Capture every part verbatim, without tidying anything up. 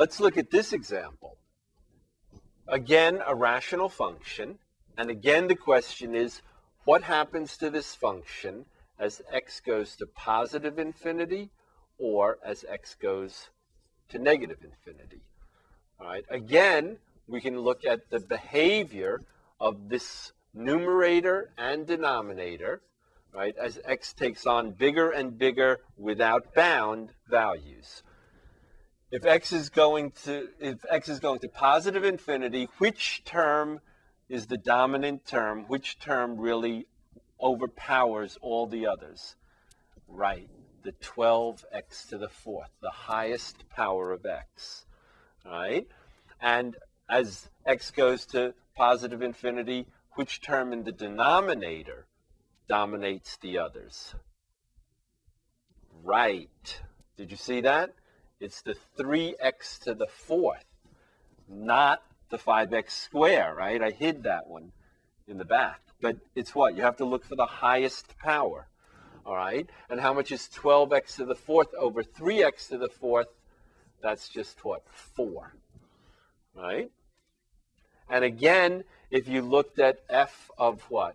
Let's look at this example. Again, a rational function. And again, the question is, what happens to this function as x goes to positive infinity or as x goes to negative infinity? All right. Again, we can look at the behavior of this numerator and denominator, right, as x takes on bigger and bigger without bound values. If x is going to if x is going to positive infinity, which term is the dominant term? Which term really overpowers all the others? Right, the twelve x to the fourth, the highest power of x, right? And as x goes to positive infinity, which term in the denominator dominates the others? Right. Did you see that? It's the three x to the fourth, not the five x square, right? I hid that one in the back. But it's what? You have to look for the highest power, all right? And how much is twelve x to the fourth over three x to the fourth? That's just what? four, right? And again, if you looked at f of what?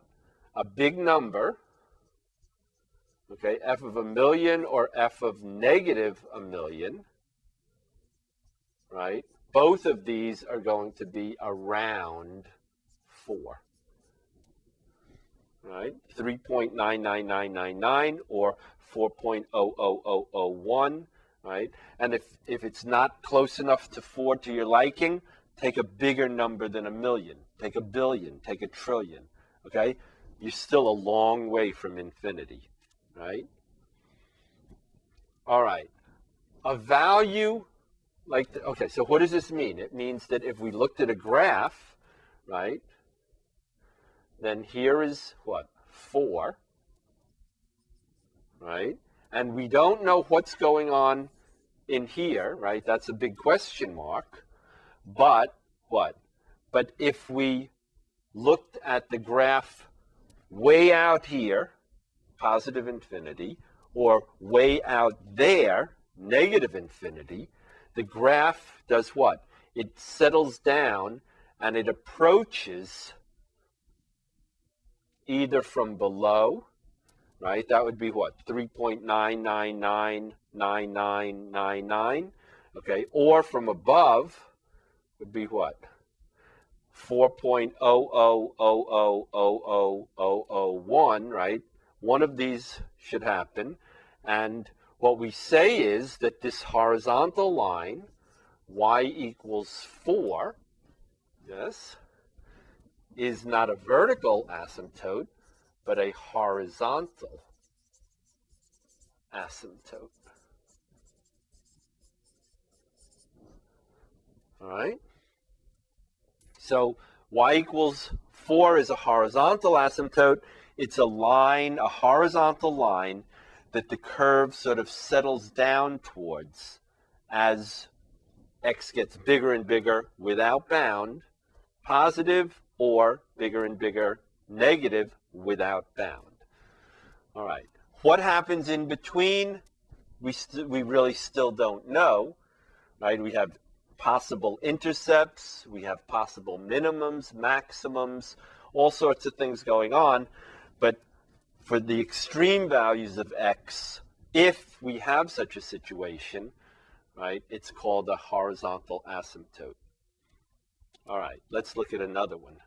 A big number, okay, f of a million or f of negative a million, right? Both of these are going to be around four, right? three point nine nine nine nine nine or four point zero zero zero zero one, right? And if, if it's not close enough to four to your liking, take a bigger number than a million. Take a billion. Take a trillion. Okay? You're still a long way from infinity, right? All right. A value like, the, okay, so what does this mean? It means that if we looked at a graph, right, then here is what? four, right? And we don't know what's going on in here, right? That's a big question mark. But what? But if we looked at the graph way out here, positive infinity, or way out there, negative infinity, the graph does what? It settles down and it approaches either from below, right? That would be what? three point nine nine nine nine nine nine, okay? Or from above, would be what? four point zero zero zero zero zero zero zero one, right? One of these should happen. And what we say is that this horizontal line, y equals four, yes, is not a vertical asymptote, but a horizontal asymptote. All right? So y equals four is a horizontal asymptote. It's a line, a horizontal line, that the curve sort of settles down towards as x gets bigger and bigger without bound, positive, or bigger and bigger, negative, without bound. All right. What happens in between? We, st we really still don't know, right? We have possible intercepts, we have possible minimums, maximums, all sorts of things going on. But for the extreme values of x, if we have such a situation, right, it's called a horizontal asymptote. All right, let's look at another one.